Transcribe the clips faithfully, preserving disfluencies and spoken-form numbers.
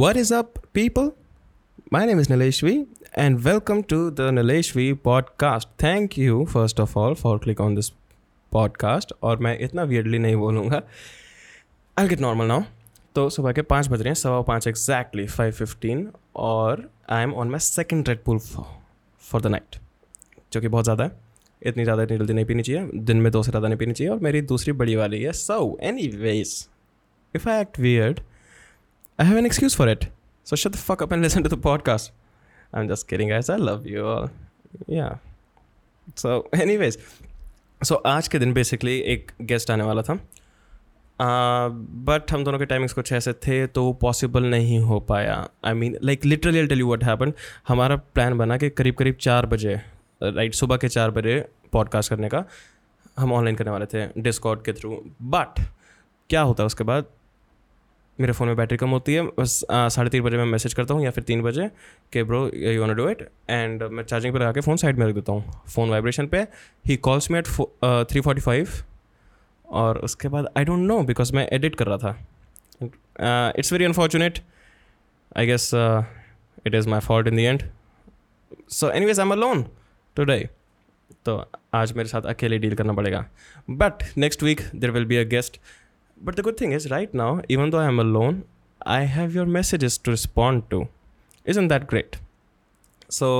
What is up, people? My name is Nileshvi and welcome to the Nileshvi podcast. Thank you, first of all, for click on this podcast. और मैं इतना weirdly नहीं बोलूँगा. I'll get normal now. तो सुबह के पाँच बज रहे हैं, सवा पाँच exactly, five fifteen, और I am on my second Red Bull for, for the night, जो कि बहुत ज़्यादा है. इतनी ज़्यादा इतनी जल्दी नहीं पीनी चाहिए, दिन में दो से ज़्यादा नहीं पीनी चाहिए, और मेरी दूसरी बड़ी वाली है. So anyways, if I act weird, I have an excuse for it. So shut the fuck up and listen to the podcast. I'm just kidding, guys. I love you all. Yeah. So anyways. So आज के दिन basically एक guest आने वाला था. Uh, but हम दोनों के timings कुछ ऐसे थे तो वो possible नहीं हो पाया. I mean, like literally I'll tell you what happened. हमारा plan बना के करीब करीब चार बजे, right, सुबह के चार बजे podcast करने का हम online करने वाले थे Discord के through. But क्या होता है उसके बाद? मेरे फ़ोन में बैटरी कम होती है. बस साढ़े तीन बजे मैं मैसेज करता हूँ या फिर तीन बजे कि bro you want to do it, and मैं चार्जिंग पे लगा के फ़ोन साइड में रख देता हूँ. फ़ोन वाइब्रेशन पे ही calls me at three forty five और उसके बाद आई डोंट नो बिकॉज मैं एडिट कर रहा था. It's very unfortunate, I guess it is my fault in the end. So anyways I am alone today, तो आज मेरे साथ अकेले डील करना पड़ेगा. But next week there will be a guest. But the good thing is, right now, even though I am alone, I have your messages to respond to. Isn't that great? So,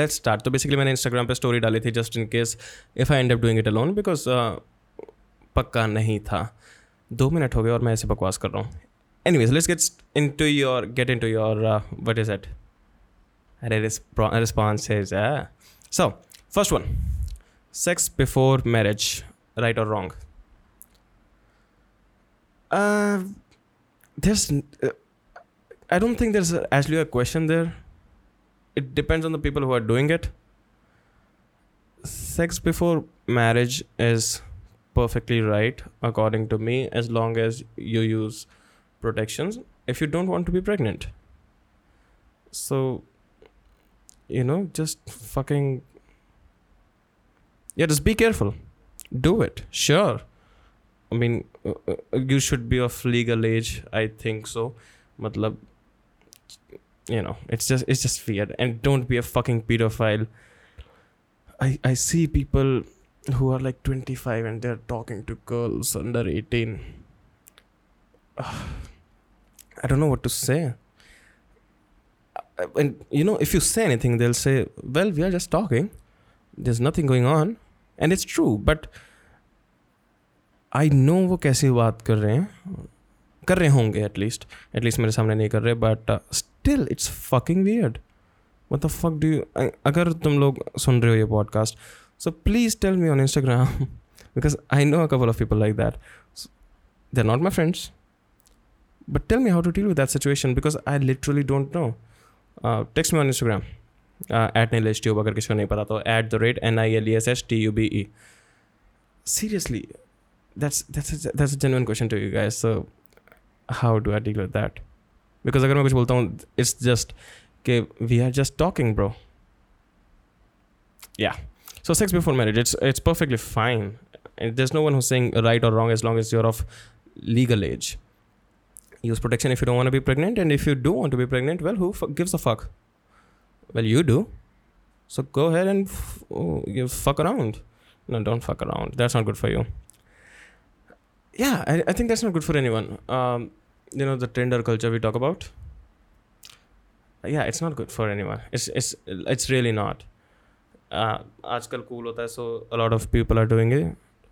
let's start. So, basically, मैंने Instagram पे story डाली थी just in case if I end up doing it alone because uh, पक्का नहीं था. दो minute हो गए और मैं ऐसे बकवास कर रहा हूँ. Anyways, let's get into your get into your uh, what is it? अरे responses. Yeah. So, first one, sex before marriage, right or wrong? Uh, there's, uh, I don't think there's actually a question there. It depends on the people who are doing it. Sex before marriage is perfectly right, according to me, as long as you use protections if you don't want to be pregnant. So, you know, just fucking, yeah, just be careful. Do it. Sure. I mean, you should be of legal age, I think so. Matlab, you know, it's just it's just weird. And don't be a fucking pedophile. I, I see people who are like twenty-five and they're talking to girls under eighteen. Uh, I don't know what to say. And, you know, if you say anything, they'll say, well, we are just talking. There's nothing going on. And it's true, but I know वो कैसे बात कर रहे हैं, कर रहे होंगे at least at least मेरे सामने नहीं कर रहे, but still it's fucking weird. What the fuck do you, अगर तुम लोग सुन रहे हो ये podcast, so please tell me on Instagram because I know a couple of people like that. They are not my friends, but tell me how to deal with that situation because I literally don't know. Text me on Instagram at Nilesh tube, अगर किसी को नहीं पता तो at the rate N I L E S S T U B E. Seriously, That's that's a, that's a genuine question to you guys. So, how do I deal with that? Because अगर मैं कुछ बोलता हूँ, it's just कि we are just talking, bro. Yeah. So sex before marriage, it's it's perfectly fine. And there's no one who's saying right or wrong as long as you're of legal age. Use protection if you don't want to be pregnant, and if you do want to be pregnant, well, who f- gives a fuck? Well, you do. So go ahead and f- oh, you fuck around. No, don't fuck around. That's not good for you. Yeah, I, I think that's not good for anyone. Um, you know, the Tinder culture we talk about. Yeah, it's not good for anyone. It's it's it's really not. Uh, आजकल cool होता है, so a lot of people are doing it.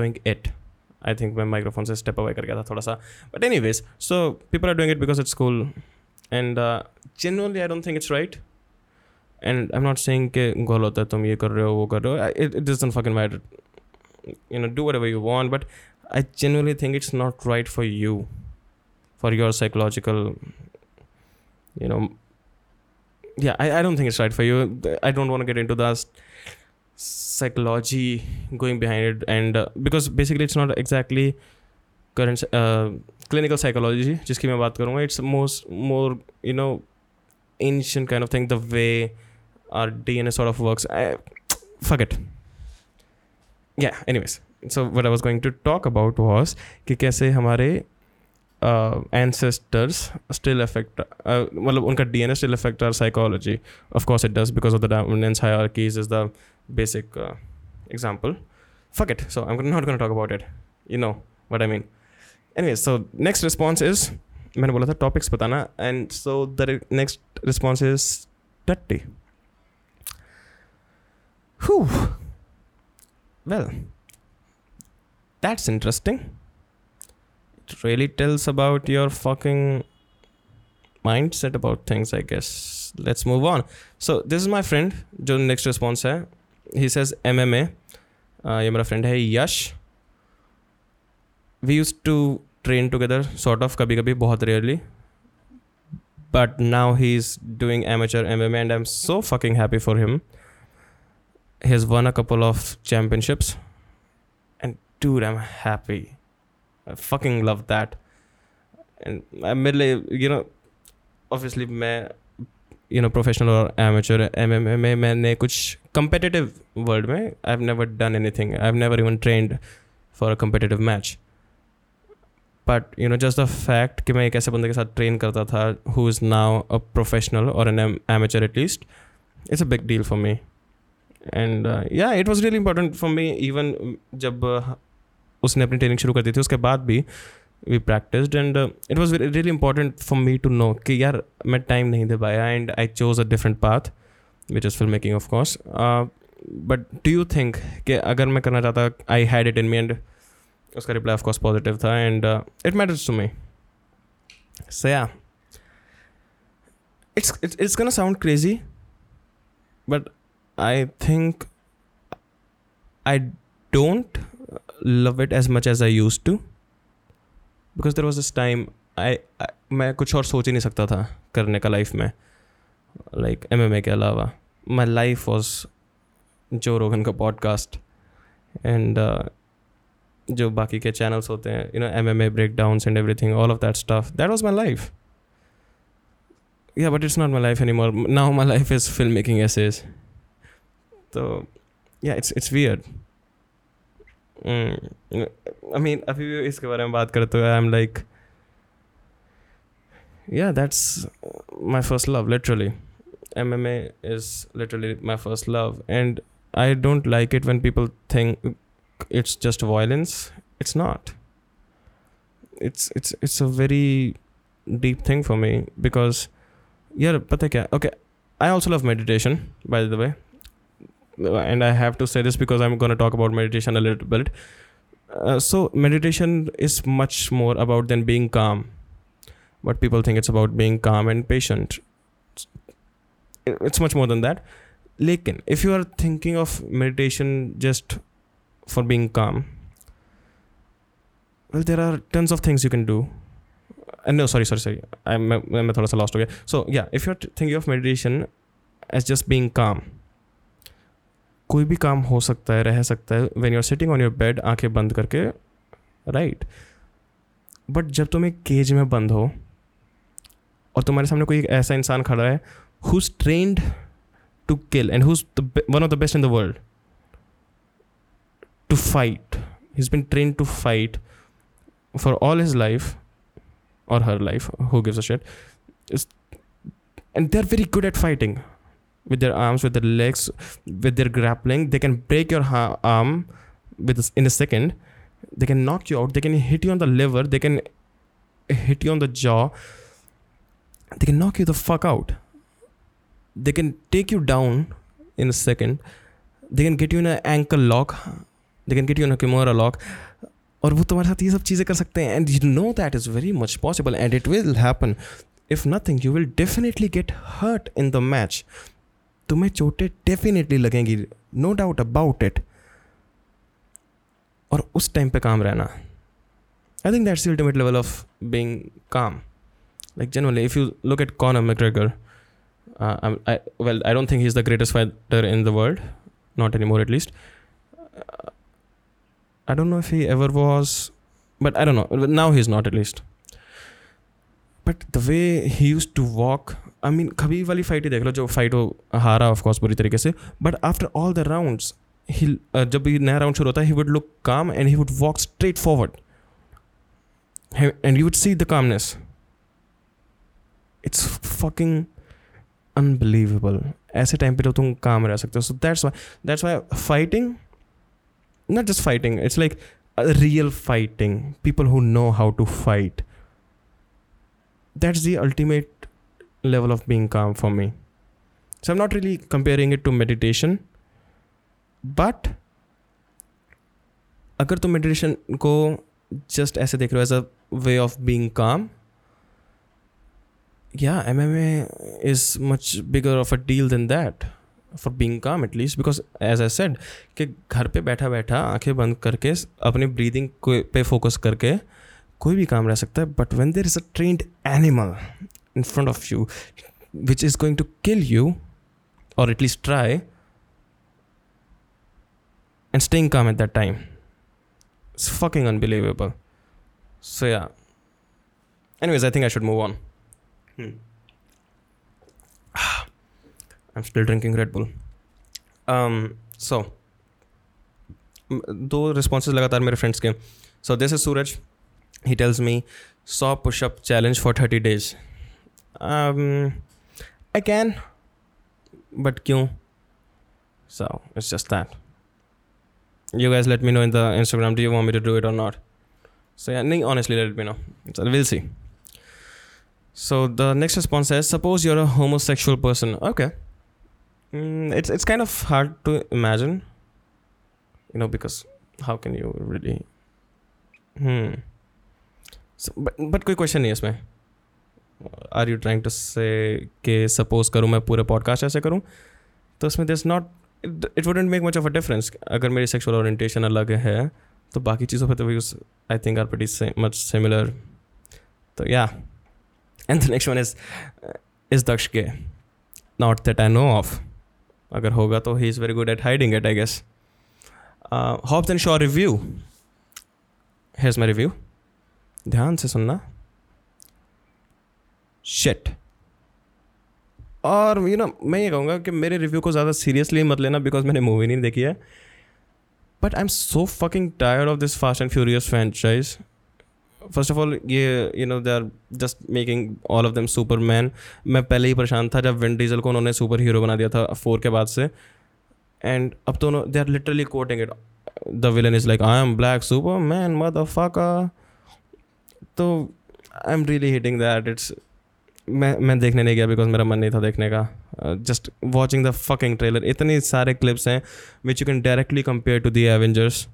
Doing it. I think my microphone से step away कर गया था थोड़ा सा. But anyways, so people are doing it because it's cool, and uh, genuinely I don't think it's right. And I'm not saying के घोल होता है तुम ये कर रहे हो वो कर रहे हो. It it doesn't fucking matter. You know, do whatever you want, but I genuinely think it's not right for you, for your psychological, you know, yeah, I, I don't think it's right for you. I don't want to get into the psychology going behind it, and uh, because basically it's not exactly current uh, clinical psychology, जिसकी मैं बात करूँगा. It's most more, you know, ancient kind of thing, the way our D N A sort of works. I, fuck it. Yeah, anyways. So what I was going to talk about was कि कैसे हमारे uh, ancestors still affect, uh, well, unka D N A still affect our psychology. Of course it does, because of the dominance hierarchies is the basic uh, example. Fuck it. So I'm not going to talk about it. You know what I mean. Anyways, so next response is, मैंने बोला था topics बताना, and so the next response is टट्टी. Whew. Well, that's interesting. It really tells about your fucking mindset about things, I guess. Let's move on. So this is my friend, जो next response है. He says M M A. Uh, ये मेरा friend है Yash. We used to train together, sort of, कभी कभी, बहुत rarely. But now he's doing amateur M M A and I'm so fucking happy for him. He has won a couple of championships. And dude, I'm happy. I fucking love that. And I'm middle, you know, obviously, मैं, you know, professional or amateur M M A में मैंने कुछ competitive world में, I've never done anything. I've never even trained for a competitive match. But, you know, just the fact कि मैं एक ऐसे बंदे के साथ train करता था, who is now a professional or an amateur at least, it's a big deal for me. And uh, yeah, it was really important for me. Even जब uh, उसने अपनी ट्रेनिंग शुरू कर दी थी, उसके बाद भी we practiced, and uh, it was really important for me to know कि यार मैं time नहीं दे पाया, and I chose a different path, which is filmmaking, of course. Uh, but do you think कि अगर मैं करना चाहता, I had it in me, and उसका reply of course positive था, and uh, it matters to me. So yeah, it's it's it's gonna sound crazy, but I think I don't love it as much as I used to, because there was this time I मैं कुछ और सोच ही नहीं सकता था करने का life में, like M M A के अलावा. My life was जो रोगन का podcast and uh, जो बाकी के channels होते हैं, you know, M M A breakdowns and everything, all of that stuff. That was my life. Yeah, but it's not my life anymore. Now my life is filmmaking essays. So yeah, it's it's weird. Mm, I mean, अभी भी इसके बारे में बात करते हुए, I'm like, yeah, that's my first love, literally. M M A is literally my first love, and I don't like it when people think it's just violence. It's not. It's it's it's a very deep thing for me, because yeah, पता क्या? Okay, I also love meditation, by the way. And I have to say this because I'm going to talk about meditation a little bit. Uh, so meditation is much more about than being calm. But people think it's about being calm and patient. It's much more than that. Lekin, if you are thinking of meditation just for being calm, well, there are tons of things you can do. Uh, no, sorry, sorry, sorry. I'm, I'm thoda sa lost. Okay. So yeah, if you're thinking of meditation as just being calm, कोई भी काम हो सकता है, रह सकता है, when you're sitting on your bed, आंखें बंद करके, right? But जब तुम एक केज में बंद हो और तुम्हारे सामने कोई ऐसा इंसान खड़ा है who's trained to kill and who's the, one of the best in the world to fight. He's been trained to fight for all his life or her life, who gives a shit. It's, and they're very good at fighting. With their arms, with their legs, with their grappling, they can break your ha- arm with in a second. They can knock you out. They can hit you on the liver. They can hit you on the jaw. They can knock you the fuck out. They can take you down in a second. They can get you in an ankle lock. They can get you in a kimura lock. और वो तुम्हारे साथ ये सब चीजें कर सकते हैं. And you know that is very much possible, and it will happen. If nothing, you will definitely get hurt in the match. तुम्हें चोटें डेफिनेटली लगेंगी, नो डाउट अबाउट इट. और उस टाइम पे काम रहना, I think that's the ultimate level of being calm. Like generally if you look at Conor McGregor, well I don't think he is the greatest fighter in the world, not anymore at least. I don't know if he ever was, but I don't know, now he is not at least. But the way he used to walk, I mean कभी वाली fight ही देख लो, जो fight वो हारा of course बुरी तरीके से, but after all the rounds he, जब नया राउंड शुरू होता है, he would look calm and he would walk straight forward. and you would see the calmness. It's fucking unbelievable. ऐसे टाइम पे तो तुम काम रह सकते हो. So that's why, that's why fighting, not just fighting, it's like a real fighting. People who know how to fight. That's the ultimate level of being calm for me. So I'm not really comparing it to meditation. But अगर तुम meditation को just ऐसे देख रहे हो as a way of being calm, yeah, M M A is much bigger of a deal than that for being calm at least, because as I said कि घर पे बैठा बैठा आंखें बंद करके अपने breathing पे focus करके कोई भी काम रह सकता है. But when there is a trained animal in front of you which is going to kill you, or at least try, and staying calm at that time, it's fucking unbelievable. So yeah. Anyways, I think I should move on. Hmm. I'm still drinking Red Bull. Um. So, two responses लगातार मेरे friends के. So this is Suraj. He tells me, "Saw push-up challenge for thirty days." Um, I can, but क्यों? So it's just that. You guys let me know in the Instagram, do you want me to do it or not? So yeah, no, honestly, let me know. So we'll see. So the next response says, suppose you're a homosexual person. Okay. Mm, it's it's kind of hard to imagine. You know, because how can you really... Hmm. So, but but कोई question नहीं है इसमें. Are you trying to say कि suppose करूँ मैं पूरे podcast ऐसे करूँ? तो इसमें there's not... It, it wouldn't make much of a difference. अगर मेरी sexual orientation अलग है तो बाकी चीज़ों पर तो views I think are pretty sim- much similar. So yeah. And the next one is, is Daksh gay? Not that I know of. अगर होगा तो he is very good at hiding it, I guess. Uh, Hobbs and Shaw review. Here's my review. ध्यान से सुनना. Shit. और you know मैं ये कहूँगा कि मेरे रिव्यू को ज़्यादा सीरियसली मत लेना बिकॉज मैंने मूवी नहीं देखी है. But I am so fucking tired of this Fast and Furious franchise. First of all ये you know they are just making all of them Superman. मैं पहले ही परेशान था जब विन डीजल को उन्होंने सुपर हीरो बना दिया था फोर के बाद से. एंड अब तो they are literally quoting it. The villain is like I am black Superman motherfucker. तो I am really hitting that. It's मैं मैं देखने नहीं गया बिकॉज मेरा मन नहीं था देखने का. Just watching the fucking trailer. इतने सारे क्लिप्स हैं which you can directly compare to the Avengers.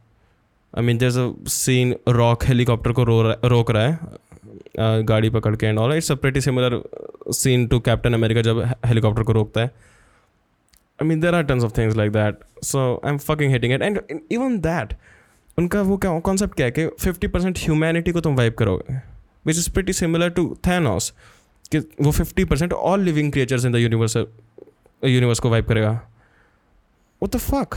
I mean there is a scene Rock helicopter को रो रोक रहा है गाड़ी पकड़ के and all. It's a pretty similar scene to Captain America जब हेलीकॉप्टर को रोकता है. I mean there are tons of things like that. So I am fucking hitting it. And even that उनका वो क्या कॉन्सेप्ट क्या है कि फिफ्टी परसेंट ह्यूमैनिटी को तुम वाइप करोगे which is pretty similar to Thanos. कि वो fifty percent all living creatures in the universe universe को वाइप करेगा. What the fuck.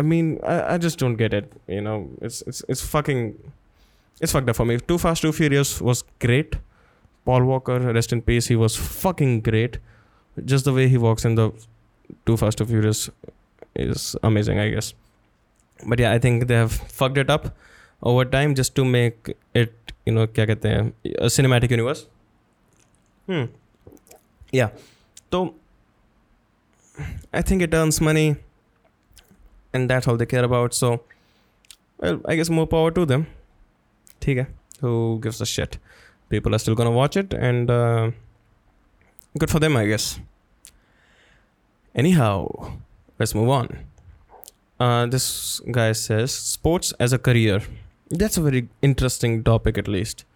I mean I just don't get it. You know it's it's it's fucking it's fucked up for me. Two Fast two Furious was great. Paul Walker rest in peace. He was fucking great. Just the way he walks in the two Fast two furious is amazing I guess. But I think they have fucked it up over time just to make it you know क्या कहते हैं cinematic universe. Hmm. Yeah. So I think it earns money and that's all they care about. So well, I guess more power to them. ठीक है. Who gives a shit? People are still gonna watch it and uh, good for them, I guess. Anyhow, let's move on. Uh, this guy says sports as a career. That's a very interesting topic at least.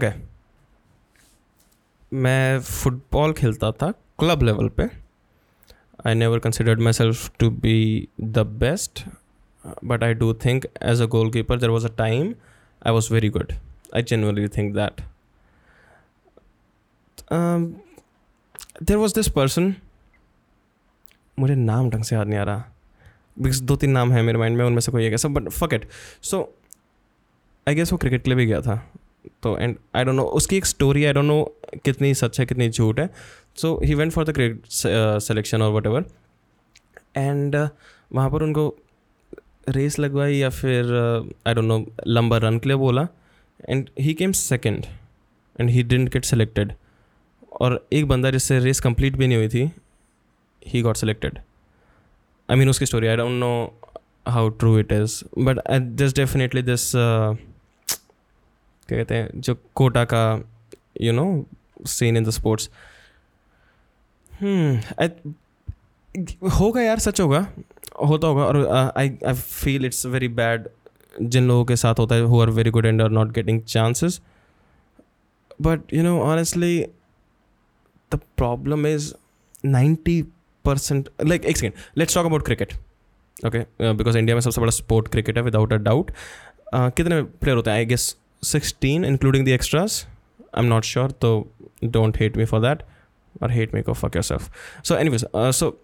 Okay. मैं football खेलता था club level पे. I never considered myself to be the best but I do think as a goalkeeper there was a time I was very good. I genuinely think that. There was this person. मुझे नाम ढंग से याद नहीं आ रहा because दो तीन नाम है मेरे माइंड में उनमें से कोई एक ऐसा. But fuck it. So I guess वो क्रिकेट के लिए भी गया था तो. एंड आई डोंट नो उसकी एक स्टोरी आई डोंट नो कितनी सच है कितनी झूठ है. So he went for the cricket selection और वट एवर. एंड वहाँ पर उनको रेस लगवाई या फिर आई डोंट नो लंबा रन के लिए बोला, and he came second and he didn't get selected. और एक बंदा जिससे रेस कंप्लीट भी नहीं हुई थी, he got selected. I mean उसकी story I don't know how true it is, but this definitely this क्या कहते हैं जो कोटा का you know scene in the sports होगा यार, सच होगा, होता होगा. और I I feel it's very bad जिन लोगों के साथ होता है who are very good and are not getting chances. But you know honestly the problem is ninety percent like, एक second, let's talk about cricket. Okay, because India में सबसे बड़ा स्पोर्ट क्रिकेट है विदाउट अ डाउट. कितने player होते हैं? I guess sixteen including the extras. I am not sure, तो don't hate me for that और हेट मी को fuck yourself. So anyways, so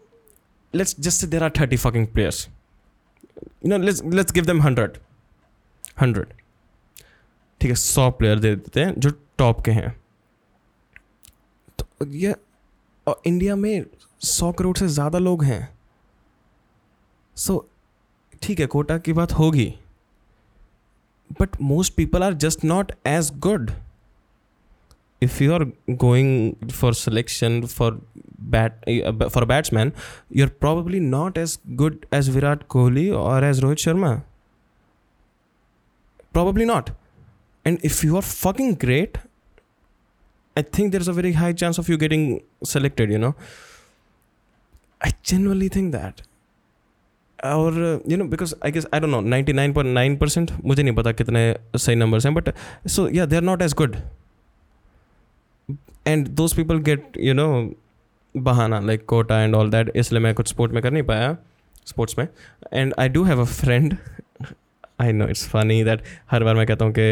let's just say there are thirty fucking players, you know, let's let's give them one hundred one hundred, ठीक है, one hundred player दे देते हैं जो top के हैं. तो ये और इंडिया में सौ करोड़ से ज़्यादा लोग हैं. सो ठीक है, कोटा की बात होगी, but most people are just not as good. If you are going for selection for bat uh, for a batsman, you're probably not as good as Virat Kohli or as Rohit Sharma. Probably not. And if you are fucking great, I think there's a very high chance of you getting selected, you know. I genuinely think that. और you know because I guess I don't know ninety-nine point nine percent, मुझे नहीं पता कितने सही numbers हैं, but so yeah, they're not as good. And those people get, you know, bahana like quota and all that. इसलिए मैं कुछ sport में कर नहीं पाया, स्पोर्ट्स में. And I do have a friend. I know it's funny that हर बार मैं कहता हूँ कि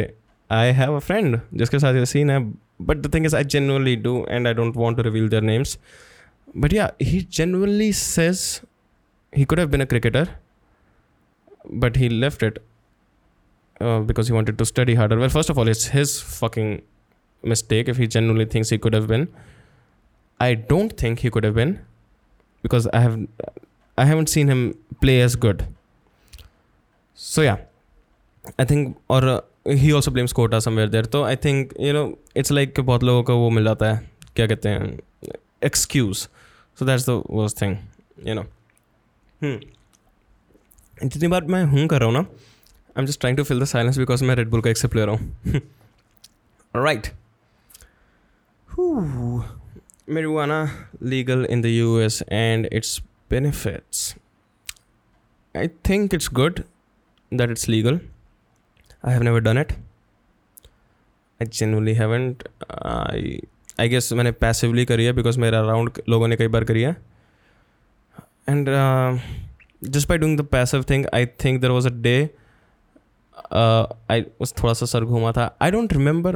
I have a friend जिसके साथ ये सीन है. But the thing is I genuinely do and I don't want to reveal their names. But yeah, he genuinely says he could have been a cricketer, but he left it uh, because he wanted to study harder. Well, first of all, it's his fucking mistake if he genuinely thinks he could have been. I don't think he could have been, because I have I haven't seen him play as good. So yeah, I think or uh, he also blames quota somewhere there. So I think, you know, it's like बहुत लोगों को वो मिल जाता है, क्या कहते हैं, excuse. So that's the worst thing, you know. Hmm. इतनी बार मैं हूँ कर रहा हूँ ना, I'm just trying to fill the silence because मैं Red Bull का एक से player हूँ. Alright. Whew. Marijuana legal in the U S and its benefits. I think it's good that it's legal. I have never done it. I genuinely haven't. I I guess मैंने passively करी है because मेरा around लोगों ने कई बार करी है. And uh, just by doing the passive thing, I think there was a day uh, I was थोड़ा सा सर घूमा था. I don't remember.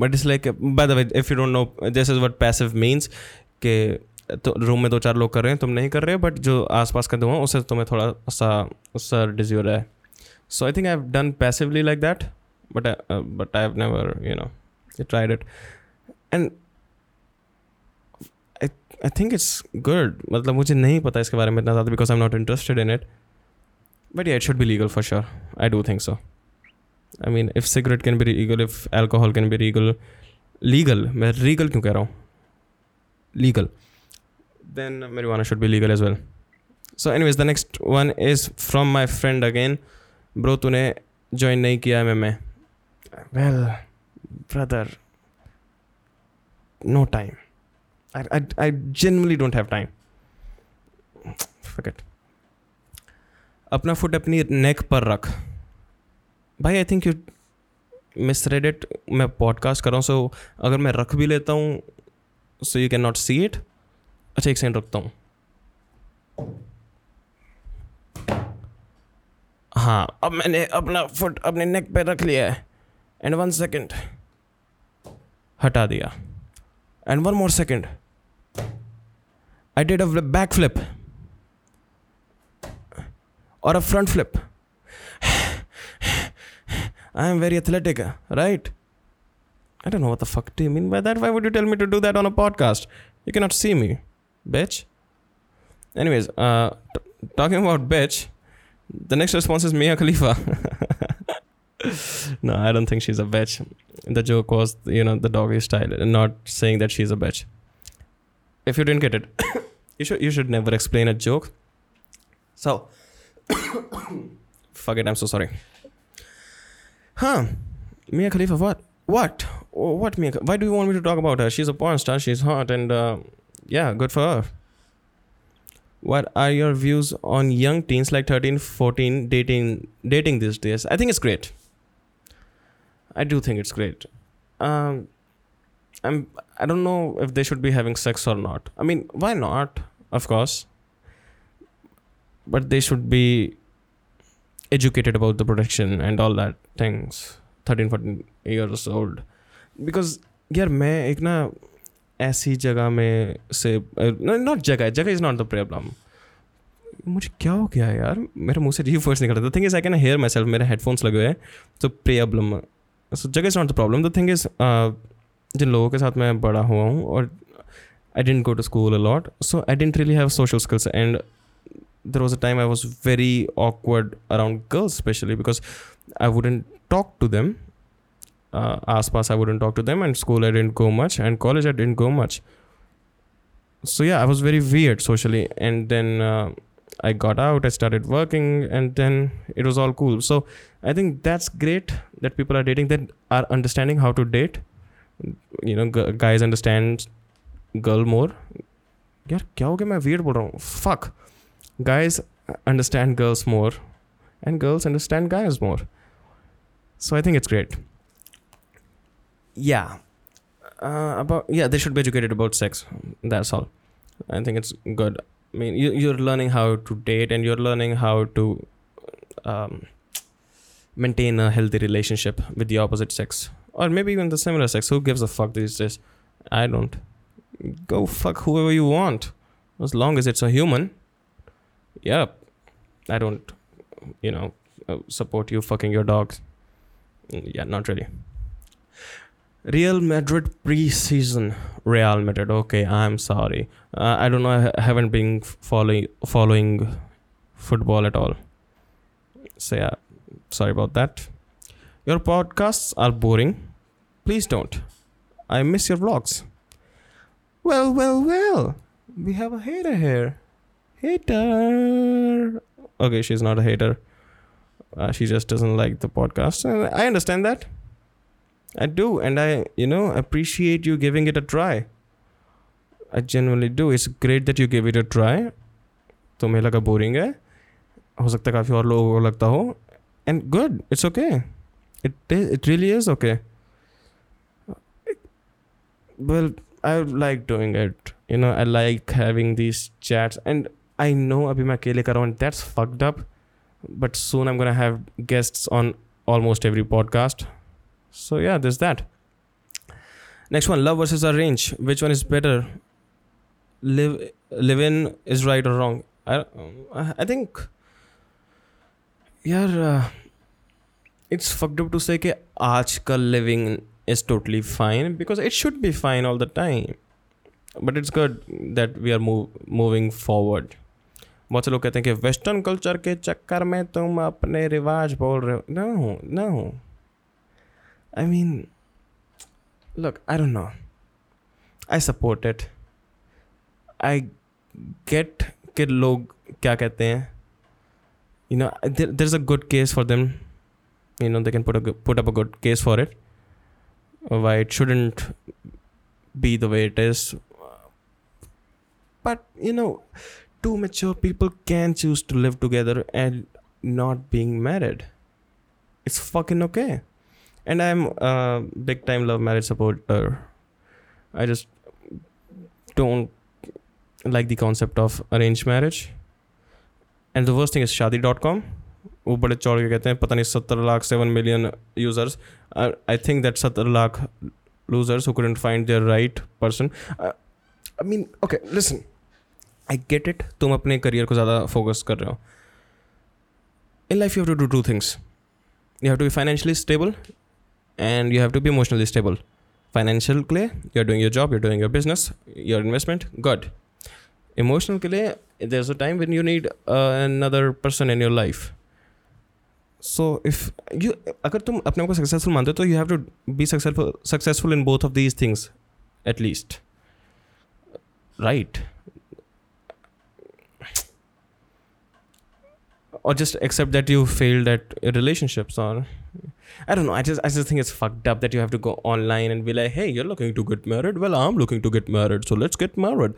But it's like, by the way, if you don't know, this is what passive means. कि तो room में दो चार लोग कर रहे हैं, तुम नहीं कर रहे, बट जो आसपास का दो हैं उससे तुम्हें थोड़ा सा उससे डिजी हो रहा है. So I think I have done passively like that, but but I have never you know tried it. And I I think it's good. मतलब मुझे नहीं पता इसके बारे में इतना ज़्यादा because I am not interested in it, but yeah it should be legal for sure. I do think so. I mean, if cigarette can be legal, if alcohol can be legal, legal, मैं regal क्यों कह रहा हूँ, legal, then marijuana should be legal as well. So anyways, the next one is from my friend again. Bro, तूने join नहीं किया M M A. Well, brother, no time. I, I, I genuinely don't have time. Fuck it. अपना foot अपनी neck पर रख. भाई I think you misread it. मैं podcast कर रहा हूँ, सो अगर मैं रख भी लेता हूँ so you can not see it. अच्छा एक सेकेंड रखता हूँ. हाँ, अब मैंने अपना फुट अपने नेक पे रख लिया है. एंड वन सेकेंड हटा दिया. And one more second I did a back flip और a front flip. I am very athletic, right? I don't know what the fuck do you mean by that. Why would you tell me to do that on a podcast? You cannot see me, bitch. Anyways, uh, t- talking about bitch, The next response is Mia Khalifa. No, I don't think she's a bitch. The joke was, you know, the doggy style, and not saying that she's a bitch. If you didn't get it, you should you should never explain a joke. So, fuck it, I'm so sorry. Huh? Mia Khalifa, what? What? What Mia? Why do you want me to talk about her? She's a porn star. She's hot, and uh, yeah, good for her. What are your views on young teens like thirteen, fourteen dating dating these days? I think it's great. I do think it's great. Um, I'm, I don't know if they should be having sex or not. I mean, why not? Of course. But they should be educated about the protection and all that things. thirteen, fourteen years old. Because, yaar, main ek na... ऐसी जगह में से not जगह जगह is not the problem मुझे क्या हो गया यार मेरे मुंह से री फोर्स निकल रहा था thing is I can hear my self मेरे हेडफोन्स लगे हुए हैं तो प्रॉब्लम सो जगह is not the problem the thing is जिन लोगों के साथ मैं बड़ा हुआ हूँ और I didn't go to school a lot so I didn't really have social skills and there was a time I was very awkward around girls specially because I wouldn't talk to them Uh, Aspas, I wouldn't talk to them, and school I didn't go much, and college I didn't go much. So yeah, I was very weird socially, and then uh, I got out, I started working, and then it was all cool. So I think that's great that people are dating, that are understanding how to date. You know, g- guys understand girl more. Yaar, kya ho gaya? Main weird bol raha hoon. Fuck. Guys understand girls more, and girls understand guys more. So I think it's great. Yeah, uh, about yeah, they should be educated about sex. That's all. I think it's good. I mean, you, you're learning how to date, and you're learning how to um, maintain a healthy relationship with the opposite sex, or maybe even the similar sex. Who gives a fuck these days? I don't. Go fuck whoever you want, as long as it's a human. Yeah, I don't, you know, support you fucking your dogs. Yeah, not really. Real Madrid pre-season. Real Madrid. Okay, I'm sorry. Uh, I don't know. I haven't been following following football at all. So yeah, sorry about that. Your podcasts are boring. Please don't. I miss your vlogs. Well, well, well. We have a hater here. Hater. Okay, she's not a hater. Uh, she just doesn't like the podcast. And I understand that. I do, and I, you know, appreciate you giving it a try. I genuinely do. It's great that you gave it a try. तुम्हें लगा boring है, हो सकता है काफी और लोगों को लगता हो, and good, it's okay. It it really is okay. Well, I like doing it. You know, I like having these chats, and I know अभी मैं अकेले कर रहा हूँ. That's fucked up. But soon I'm gonna have guests on almost every podcast. So yeah, there's that. Next one, love versus arrange. Which one is better? Live, live in is right or wrong? I, I think, yeah, uh, it's fucked up to say that aaj ka living is totally fine because it should be fine all the time. But it's good that we are move, moving forward. बहुत से लोग कहते हैं कि western culture के चक्कर में तुम अपने रिवाज बोल रहे हो. No, no. I mean, look, I don't know. I support it. I get कि लोग क्या कहते हैं. You know, there, there's a good case for them. You know, they can put a put up a good case for it. Why it shouldn't be the way it is. But, you know, two mature people can choose to live together and not being married. It's fucking okay. And I'm a big time love marriage supporter. I just don't like the concept of arranged marriage. And the worst thing is Shadi dot com. वो बड़े चौड़ के कहते हैं पता नहीं सत्तर lakh seven million users. Uh, I think that seventy lakh losers who couldn't find their right person. Uh, I mean, okay, listen. I get it. तुम अपने career को ज़्यादा focus कर रहे हो. In life you have to do two things. You have to be financially stable. And you have to be emotionally stable. Financial के लिए, you're doing your job, you're doing your business, your investment, good. Emotional के लिए, there's a time when you need uh, another person in your life. So if you, अगर तुम अपने आप को successful मानते हो तो you have to be successful successful in both of these things at least, right? Or just accept that you failed at relationships, or I don't know. I just I just think it's fucked up that you have to go online and be like, hey, you're looking to get married. Well, I'm looking to get married, so let's get married.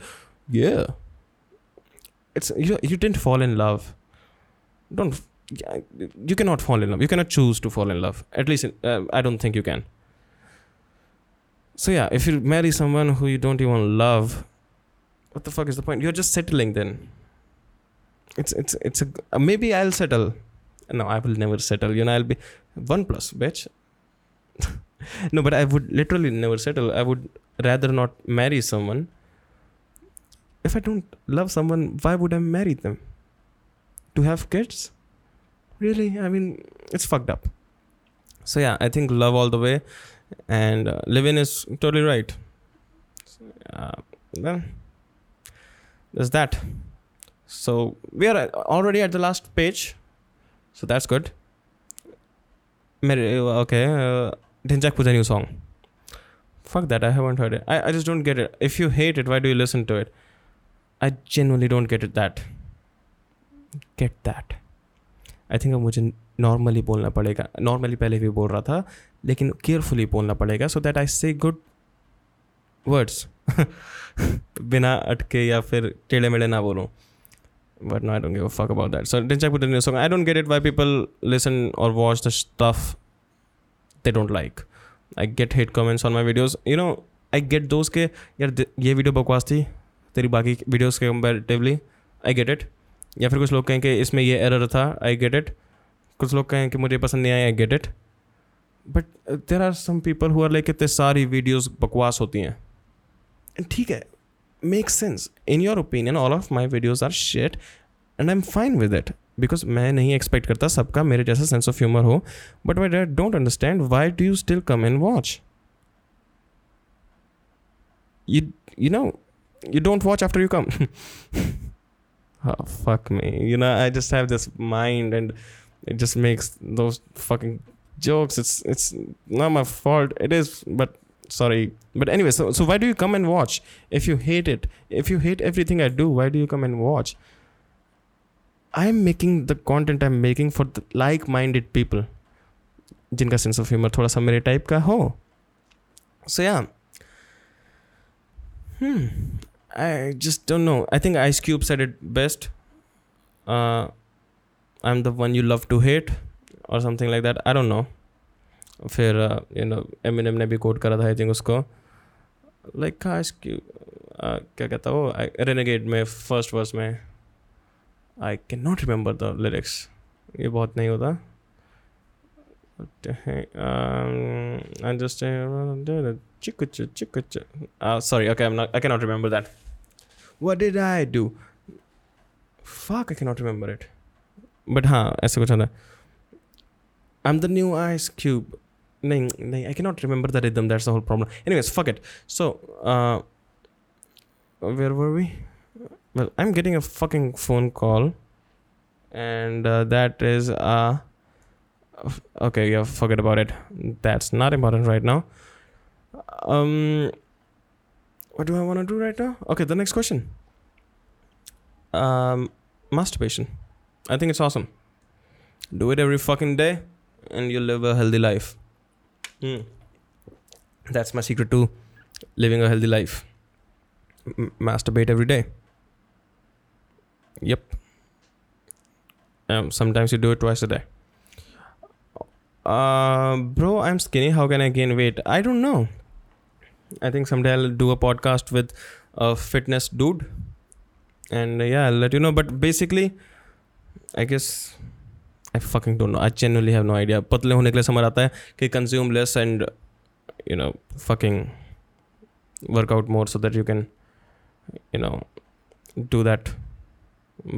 Yeah. It's you. You didn't fall in love. Don't. You cannot fall in love. You cannot choose to fall in love. At least uh, I don't think you can. So yeah, if you marry someone who you don't even love, what the fuck is the point? You're just settling then. It's it's it's a maybe I'll settle. No, I will never settle. You know, I'll be one plus bitch. No, but I would literally never settle. I would rather not marry someone. If I don't love someone, why would I marry them? To have kids? Really? I mean, it's fucked up. So yeah, I think love all the way, and uh, Levin is totally right. So, uh, well, there's that. So we are already at the last page, so that's good. Okay, uh, Dhinjakpuja new song. Fuck that, I haven't heard it. I, I just don't get it. If you hate it, why do you listen to it? I genuinely don't get it that. Get that. I think अब मुझे normally बोलना पड़ेगा. Normally पहले भी बोल रहा था, लेकिन केयरफुली बोलना पड़ेगा सो दैट आई से गुड वर्ड्स बिना अटके या फिर टेढ़े मेढ़े ना बोलूँ. But no, I don't give a fuck about that. So didn't check with the new song. I don't get it why people listen और watch the stuff they don't like. I get hate comments on my videos. You know, I get those के यार ये video बकवास थी तेरी बाकी videos के comparatively. I get it. या फिर कुछ लोग कहें कि इसमें ये एरर था. I get it. कुछ लोग कहें कि मुझे पसंद नहीं आया. I get it. But there are some people who are like इतने सारी वीडियोस बकवास होती हैं. ठीक है, make sense. In your opinion all of my videos are shit and I am fine with it because मैं नहीं एक्सपेक्ट करता सबका मेरे जैसा सेंस ऑफ ह्यूमर हो. But I don't understand why do you still come and watch. You you know you don't watch after you come. Oh, fuck me. You know, I just have this mind and it just makes those fucking jokes. It's it's not my fault. It is, but sorry. But anyway, so so why do you come and watch? If you hate it, if you hate everything I do, why do you come and watch? I'm making the content I'm making for the like-minded people. Jinka sense of humor thoda sa mere type ka ho. So yeah. Hmm. I just don't know. I think Ice Cube said it best. Uh, I'm the one you love to hate, or something like that. I don't know. फिर you know Eminem ने भी coat करा था I think उसको. Like Ice Cube क्या कहता वो Renegade में first verse में. I cannot remember the lyrics. ये बहुत नहीं होता. Um, I just chikucha chikucha. Uh, sorry, okay, I'm not. I cannot remember that. What did I do? Fuck, I cannot remember it. But हाँ, ऐसे कुछ है ना. I'm the new Ice Cube. नहीं नहीं, I cannot remember the rhythm. That's the whole problem. Anyways, fuck it. So, uh, where were we? Well, I'm getting a fucking phone call, and uh, that is uh okay, yeah, forget about it. That's not important right now. Um, what do I want to do right now? Okay, the next question. Um, masturbation. I think it's awesome. Do it every fucking day, and you'll live a healthy life. Mm. That's my secret to living a healthy life. M- masturbate every day. Yep. Um, sometimes you do it twice a day. Uh, bro, I'm skinny. How can I gain weight? I don't know. I think someday I'll do a podcast with a fitness dude. And uh, yeah, I'll let you know. But basically, I guess I fucking don't know. I genuinely have no idea. पतले होने के लिए समझ आता है कि consume less and you know fucking work out more so that you can you know do that.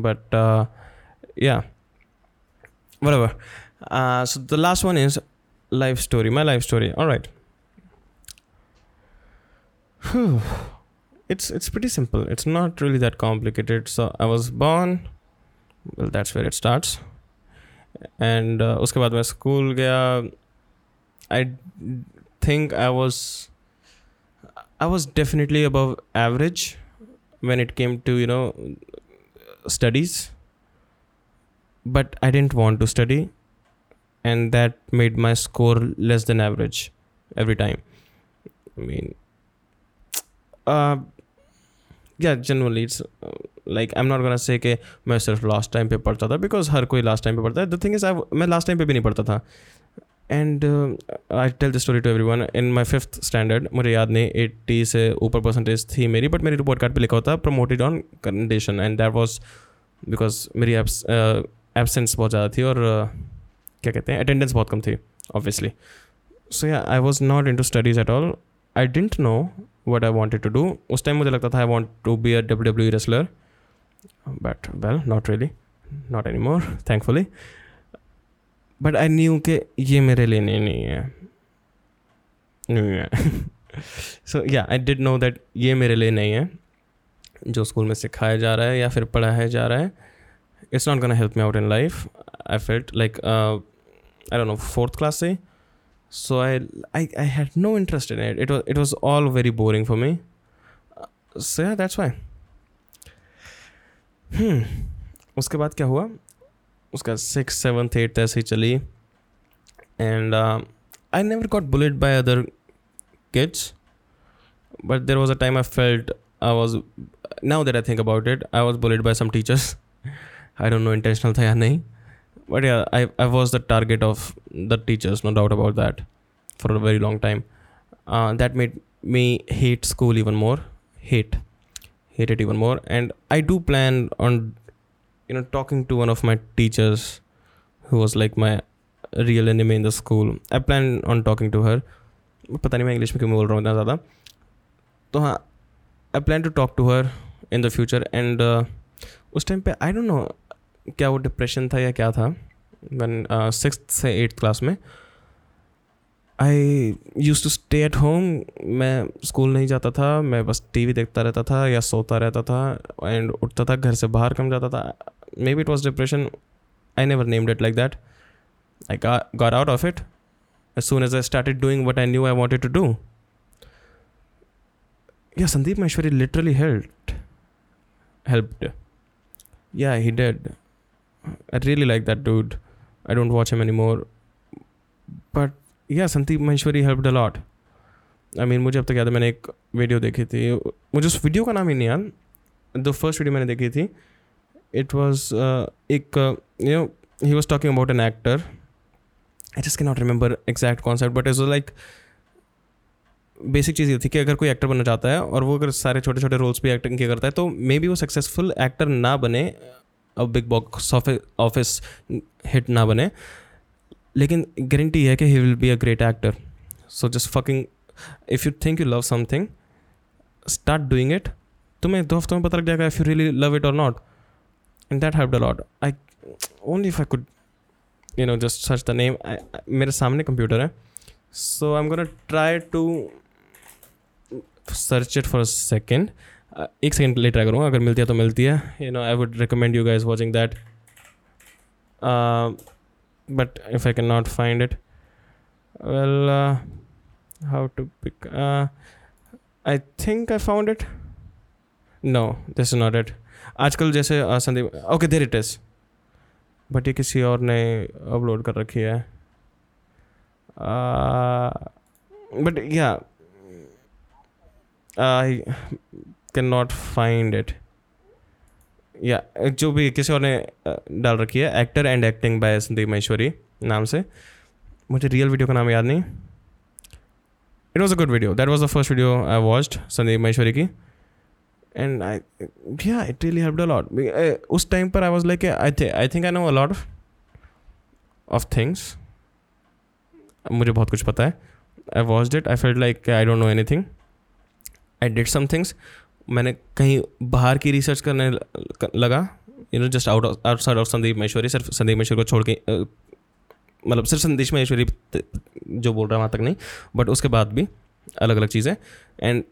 But uh, yeah, whatever. Uh, so the last one is life story. My life story. All right. Whew. It's it's pretty simple. It's not really that complicated. So I was born. Well, that's where it starts. And उसके बाद मैं school गया. I think I was I was definitely above average when it came to, you know, studies, but I didn't want to study, and that made my score less than average every time. I mean, uh, yeah, generally it's uh, like I'm not gonna say कि मैं सिर्फ last time पे पढ़ता था, because हर कोई last time पे पढ़ता है. The thing is I मैं last time पे भी नहीं पढ़ता था. And uh, I tell this story to everyone. In my fifth standard, मुझे याद नहीं eighty से ऊपर परसेंटेज थी मेरी, बट मेरे रिपोर्ट कार्ड पे लिखा होता promoted on condition, and that was because मेरी absence बहुत ज़्यादा थी और क्या कहते हैं attendance बहुत कम थी obviously. So yeah, I was not into studies at all. I didn't know what I wanted to do. उस टाइम मुझे लगता था I want to be a W W E wrestler, but well, not really, not anymore, thankfully. But I knew कि ये मेरे लिए नहीं नहीं है नहीं है सो या आई डिड नो दैट ये मेरे लिए नहीं है जो स्कूल में सिखाया जा रहा है या फिर पढ़ाया जा रहा है. It's not gonna help me out in life. I felt like I don't know fourth class से so I I I had no interest in it. It was all very boring for me. So yeah that's why. उसके बाद क्या हुआ, उसका six seventh eighth ऐसे ही चली. And I never got bullied by other kids, but there was a time I felt I was, now that I think about it, I was bullied by some teachers. I don't know intentional था या नहीं, but yeah I I was the target of the teachers, no doubt about that, for a very long time. That made me hate school even more, hate hate it even more. And I do plan on, you know, talking to one of my teachers who was like my real enemy in the school. I planned on talking to her. पता नहीं मैं English में क्यों बोल रहा हूँ इतना ज़्यादा. तो हाँ, I planned to talk to her in the future. And uh, उस टाइम पे I don't know क्या वो डिप्रेशन था या क्या था. When sixth से eighth class में I used to stay at home. मैं स्कूल नहीं जाता था, मैं बस टीवी देखता रहता था या सोता रहता था एंड उठता था, घर से बाहर कम जाता था. Maybe it was depression. I never named it like that. I got, got out of it as soon as I started doing what I knew I wanted to do. Yeah, Sandeep Maheshwari literally helped. Helped. Yeah, he did. I really like that dude. I don't watch him anymore. But yeah, Sandeep Maheshwari helped a lot. I mean, मुझे अब तक याद है मैंने एक video देखी थी, मुझे उस वीडियो का नाम ही नहीं याद. The first video मैंने देखी थी, it was uh, ek, uh, you know, he was talking about an actor. I just cannot remember exact concept, but it was like basic चीज़ ये थी कि अगर कोई एक्टर बनना चाहता है और वो अगर सारे छोटे छोटे रोल्स पे एक्टिंग किया करता है तो मे बी वो सक्सेसफुल एक्टर ना बने, अब बिग बॉक्स ऑफिस हिट ना बने, लेकिन गारंटी है कि he will be a great actor. So just fucking, if you think you love something, start doing it. तुम्हें दो हफ्तों में पता लग जाएगा if you really love it or not. And that helped a lot. I only if I could, you know, just search the name. I, I, मेरे सामने computer है, so I'm gonna try to search it for a second. Uh, एक second ले try करूँगा, अगर मिलती है तो मिलती है. You know, I would recommend you guys watching that. Uh, but if I cannot find it, well, uh, how to pick? Uh, I think I found it. No, this is not it. आजकल जैसे Sandeep, okay there it is, but ये किसी और ने upload कर रखी है. But yeah I can not find it. या जो भी किसी और ने डाल रखी है, actor and acting by Sandeep Maheshwari नाम से. मुझे रियल वीडियो का नाम याद नहीं. It was a good video. That was the first video I watched Sandeep Maheshwari की. And I, yeah, it really helped a lot. उस टाइम पर I was like, I think I think I know a lot of, of things. मुझे बहुत कुछ पता है. I watched it. I felt like I don't know anything. I did some things. मैंने कहीं बाहर की रिसर्च करने लगा. You know, just out of outside of Sandeep Maheshwari, सिर्फ संदीप महेश्वरी को छोड़ के, मतलब सिर्फ संदीप महेश्वरी जो बोल रहा है वहाँ तक नहीं, बट उसके बाद भी अलग अलग चीज़ें. And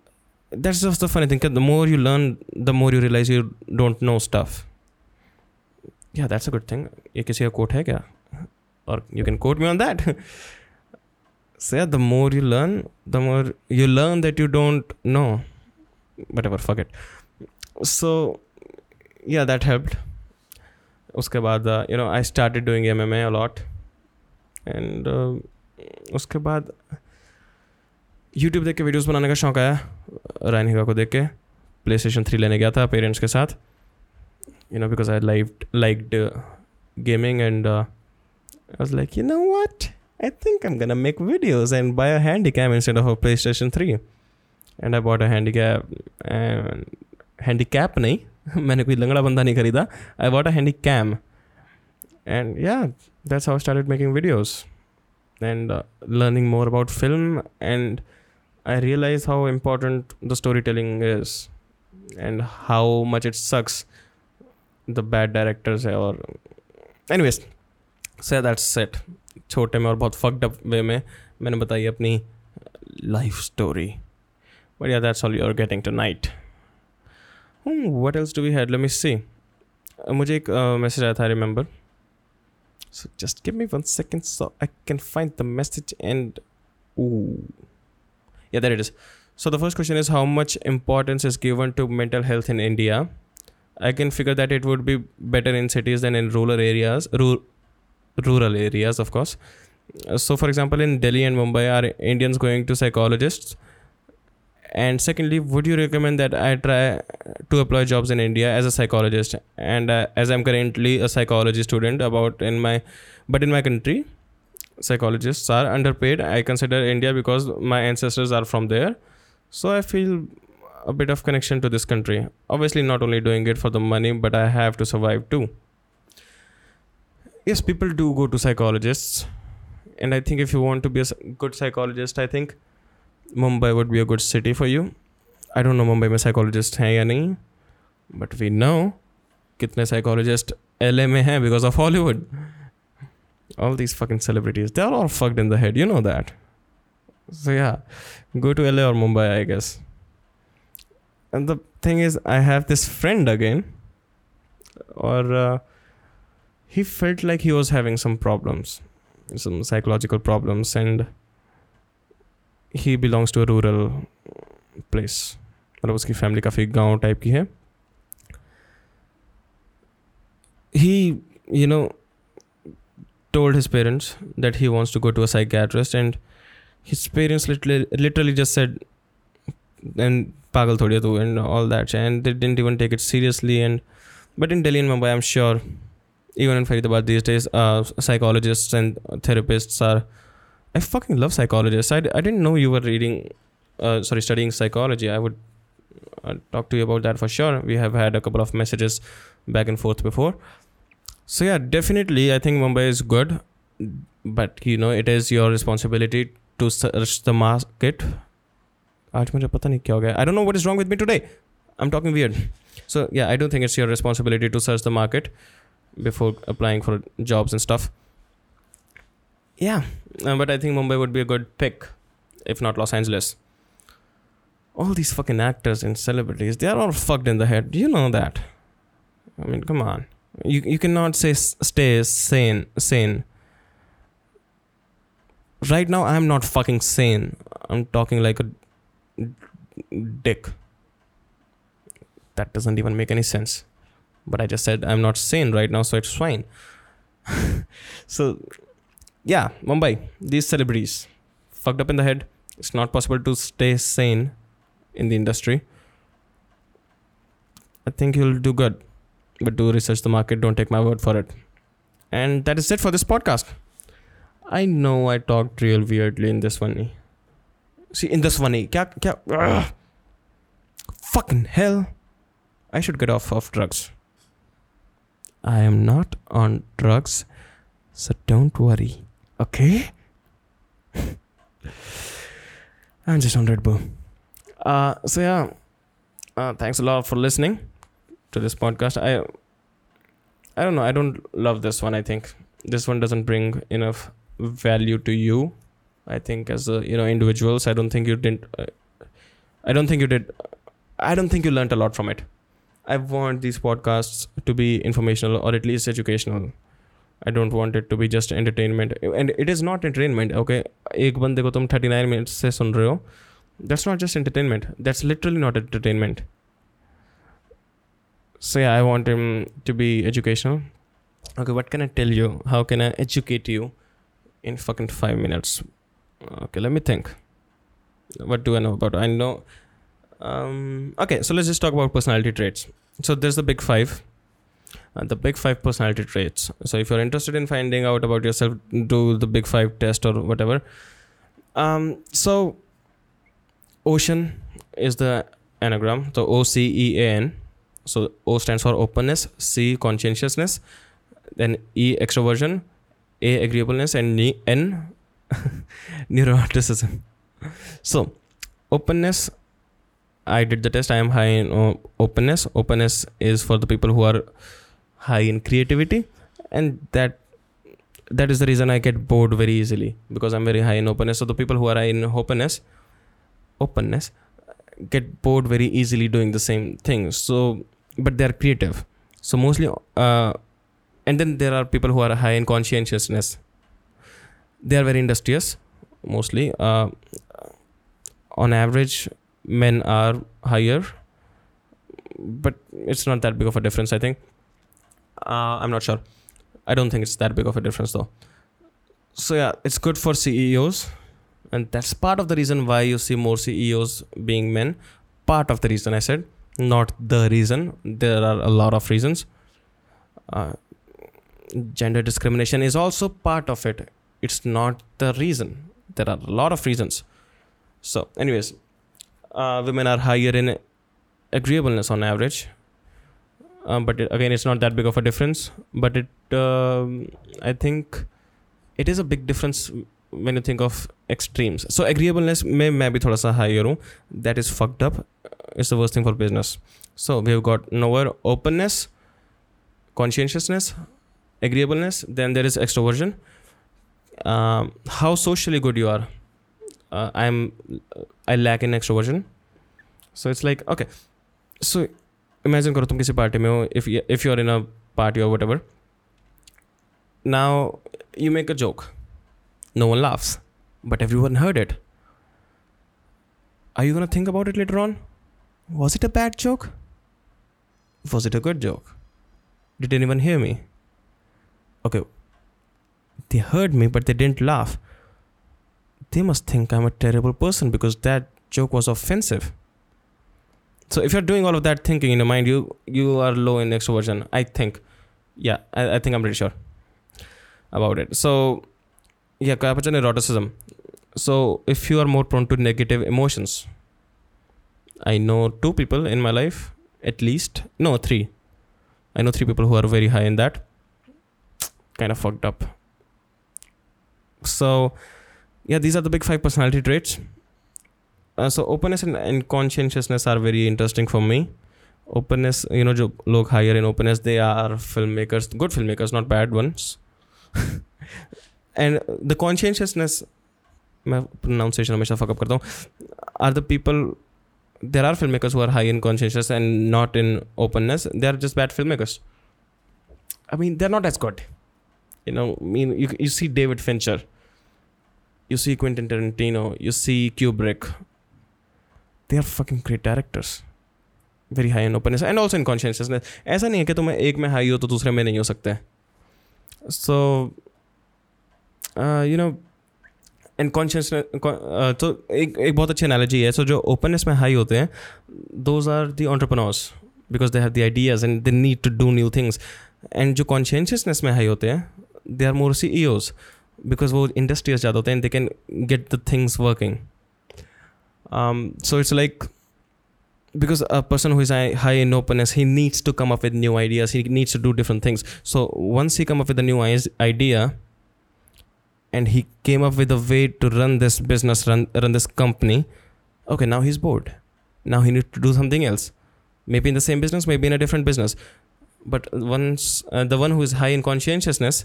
that's just the funny thing, the more you learn, the more you realize you don't know stuff. Yeah, that's a good thing. ये किसी का कोट है क्या? or you can quote me on that. So yeah, the more you learn, the more you learn that you don't know. Whatever, fuck it. So yeah, that helped. Uske baad, uh, you know, I started doing M M A a lot. And uh, uske baad YouTube देख के videos बनाने का शौक आया. Ryan Higa को देख के PlayStation three लेने गया था parents के साथ. You know, because I liked, liked uh, gaming and uh, I was like, you know what? I think I'm going to make videos and buy a handicap instead of a PlayStation three. And I bought a handicap. And handicap नहीं. मैंने कोई लंगड़ा बंदा नहीं खरीदा. I bought a handicam. And yeah, that's how I started making videos. And uh, learning more about film. And I realized how important the storytelling is. And how much it sucks. The bad directors or... Anyways. So that's it. छोटे में और बहुत fucked up way में मैंने बताई अपनी life story. But yeah, that's all you're getting tonight. Hmm, what else do we have? Let me see. Uh, मुझे एक uh, message आया था, I remember. So just give me one second so I can find the message and... Ooh. Yeah, there it is. So the first question is, how much importance is given to mental health in India? I can figure that it would be better in cities than in rural areas. Rural rural areas, of course. So for example, in Delhi and Mumbai, are Indians going to psychologists? And secondly, would you recommend that I try to apply jobs in India as a psychologist? And uh, as I'm currently a psychology student about in my but in my country, psychologists are underpaid. I consider India because my ancestors are from there, so I feel a bit of connection to this country. Obviously not only doing it for the money, but I have to survive too. Yes, people do go to psychologists, and I think if you want to be a good psychologist, I think Mumbai would be a good city for you. I don't know Mumbai में psychologist हैं या नहीं, but we know कितने psychologist L A में हैं because of Hollywood. All these fucking celebrities, they are all fucked in the head, you know that. So yeah, go to L A or Mumbai, I guess. And the thing is, I have this friend again, or uh, he felt like he was having some problems, some psychological problems, and he belongs to a rural place. मतलब उसकी family काफी गांव type की है. He, you know, told his parents that he wants to go to a psychiatrist, and his parents literally, literally just said, and pagal thodi hai tu, and all that, and they didn't even take it seriously. And but in Delhi and Mumbai, I'm sure, even in Faridabad these days, uh, psychologists and therapists are... I fucking love psychologists. I, I didn't know you were reading, uh, sorry, studying psychology. I would uh, talk to you about that for sure. We have had a couple of messages back and forth before. So yeah, definitely, I think Mumbai is good. But, you know, it is your responsibility to search the market. I don't know what is wrong with me today. I'm talking weird. So yeah, I don't think it's your responsibility to search the market before applying for jobs and stuff. Yeah, uh, but I think Mumbai would be a good pick, if not Los Angeles. All these fucking actors and celebrities, they are all fucked in the head. You know that. I mean, come on. You you cannot say stay sane. Sane. Right now, I'm not fucking sane. I'm talking like a dick. That doesn't even make any sense. But I just said I'm not sane right now, so it's fine. So... yeah, Mumbai, these celebrities fucked up in the head. It's not possible to stay sane in the industry. I think you'll do good, but do research the market. Don't take my word for it. And that is it for this podcast. I know I talked real weirdly in this one. See, in this one, kya, kya, ugh, fucking hell. I should get off of drugs. I am not on drugs, so don't worry. Okay? I'm just on Red Bull. Uh, so yeah, uh, thanks a lot for listening to this podcast. I I don't know. I don't love this one, I think. This one doesn't bring enough value to you, I think, as a, you know, individuals. I don't think you didn't... Uh, I don't think you did... I don't think you learned a lot from it. I want these podcasts to be informational or at least educational. I don't want it to be just entertainment. And it is not entertainment, okay? एक बंदे को तुम thirty-nine minutes से सुन रहे हो. That's not just entertainment. That's literally not entertainment. So yeah, I want him to be educational. Okay, what can I tell you? How can I educate you in fucking five minutes? Okay, let me think. What do I know about? I know... Um, okay, so let's just talk about personality traits. So there's the big five. Uh, the big five personality traits. So if you're interested in finding out about yourself, do the big five test or whatever. Um, so... OCEAN is the anagram, so O C E A N. So O stands for openness, C conscientiousness, then E extroversion, A agreeableness, and N neuroticism. So openness, I did the test. I am high in openness. Openness is for the people who are high in creativity, and that that is the reason I get bored very easily, because I'm very high in openness. So the people who are high in openness. openness get bored very easily doing the same thing, so but they're creative, so mostly uh, and then there are people who are high in conscientiousness. They are very industrious mostly. Uh, on average men are higher, but it's not that big of a difference, I think. uh, I'm not sure. I don't think it's that big of a difference though. So yeah, it's good for C E Os. And that's part of the reason why you see more C E Os being men. Part of the reason, I said. Not the reason. There are a lot of reasons. Uh, gender discrimination is also part of it. It's not the reason. There are a lot of reasons. So, anyways. Uh, women are higher in agreeableness on average. Um, but it, again, it's not that big of a difference. But it, uh, I think it is a big difference when you think of extremes. So agreeableness mein main bhi thoda sa higher hu. That is fucked up. It's the worst thing for business. So we've got nowhere openness, conscientiousness, agreeableness, then there is extroversion. Um, how socially good you are. Uh, I'm I lack in extroversion. So it's like, okay. So imagine karo tum kisi party mein ho, if if you're in a party or whatever. Now you make a joke. No one laughs, but everyone heard it. Are you going to think about it later on? Was it a bad joke? Was it a good joke? Did anyone hear me? Okay, they heard me, but they didn't laugh. They must think I'm a terrible person because that joke was offensive. So if you're doing all of that thinking in your mind, you you are low in extroversion, I think. Yeah, I, I think I'm pretty sure about it. So... yeah, neuroticism. So if you are more prone to negative emotions, I know two people in my life, at least, no, three. I know three people who are very high in that. Kind of fucked up. So yeah, these are the big five personality traits. Uh, so openness and, and conscientiousness are very interesting for me. Openness, you know, jo log higher in openness, they are filmmakers, good filmmakers, not bad ones. And the conscientiousness, my pronunciation always fuck up karta hu, are the people, there are filmmakers who are high in conscientiousness and not in openness. They are just bad filmmakers. I mean, they're not as good. You know, I mean, you, you see David Fincher, you see Quentin Tarantino, you see Kubrick. They are fucking great directors. Very high in openness and also in conscientiousness. ऐसा नहीं है कि तुम एक में high हो तो दूसरे में नहीं हो सकते. So... Uh, you know, and consciousness. Uh, तो एक एक बहुत अच्छी analogy है. So जो openness में high होते हैं, those are the entrepreneurs because they have the ideas and they need to do new things. And जो conscientiousness में high होते हैं, they are more C E Os because वो industrious ज़्यादा होते हैं and they can get the things working. Um, so it's like because a person who is high in openness, he needs to come up with new ideas. He needs to do different things. So once he come up with a new idea. And he came up with a way to run this business, run run this company. Okay, now he's bored. Now he needs to do something else. Maybe in the same business, maybe in a different business. But once uh, the one who is high in conscientiousness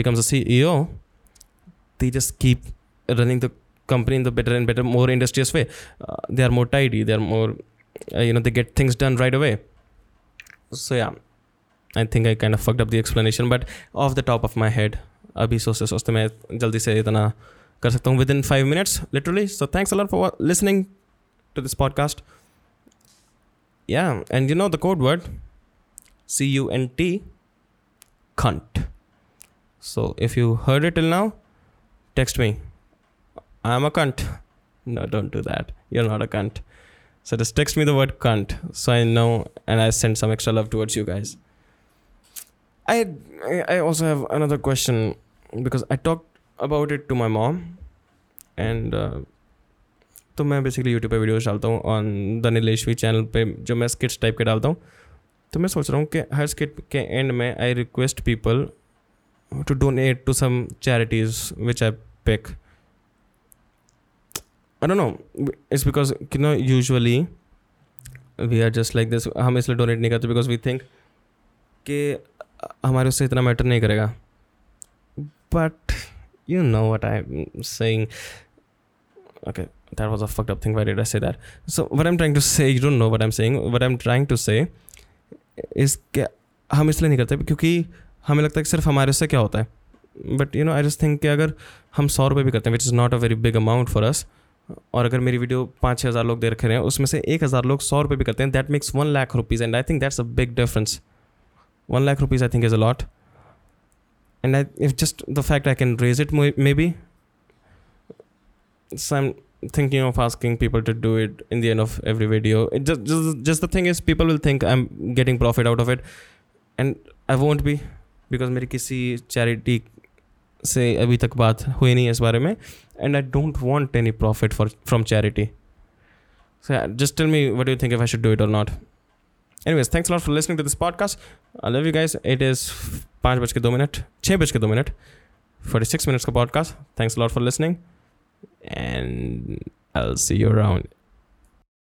becomes a C E O, they just keep running the company in the better and better, more industrious way. Uh, they are more tidy. They are more, uh, you know, they get things done right away. So yeah, I think I kind of fucked up the explanation, but off the top of my head, abhi sochte sochte main jaldi se itna kar sakta hu within five minutes, literally. So thanks a lot for listening to this podcast. Yeah, and you know the code word, C U N T, cunt. So if you heard it till now, text me. I'm a cunt. No, don't do that. You're not a cunt. So just text me the word cunt, so I know, and I send some extra love towards you guys. I I also have another question, because I talked about it to my mom, and uh, तो मैं basically YouTube पे videos डालता हूँ on the नीलेश्वी channel पे, जो मैं स्किट्स type के डालता हूँ. तो मैं सोच रहा हूँ कि हर स्किट के एंड में I request people to donate to some charities which I pick. I don't know, it's because you know usually we are just like this. हम इसलिए डोनेट नहीं करते बिकॉज वी थिंक कि हमारे उससे इतना मैटर नहीं करेगा, but you know what I am saying. Okay, that was a fucked up thing. Why did I say that? So what I'm trying to say, you don't know what I'm saying. What I'm trying to say is कि हम इसलिए नहीं करते क्योंकि हमें लगता है कि सिर्फ हमारे उससे क्या होता है. But you know, I just think कि अगर हम सौ रुपये भी करते हैं, which is not a very big amount for us, और अगर मेरी वीडियो पाँच छः हज़ार लोग देख रहे हैं, उसमें से एक हज़ार लोग सौ रुपये भी करते हैं, that makes one lakh rupees, and I think that's a big difference. One lakh rupees I think is a lot, and I, if just the fact I can raise it maybe. So I'm thinking of asking people to do it in the end of every video. It just, just just the thing is, people will think I'm getting profit out of it, and I won't be, because मेरी किसी charity से अभी तक बात हुई नहीं है इस बारे में, and I don't want any profit for from charity. So yeah, just tell me what do you think if I should do it or not. Anyways, thanks a lot for listening to this podcast. I love you guys. It is पाँच बज के दो minute छः बज के दो minute forty six minutes का podcast. Thanks a lot for listening. And I'll see you around.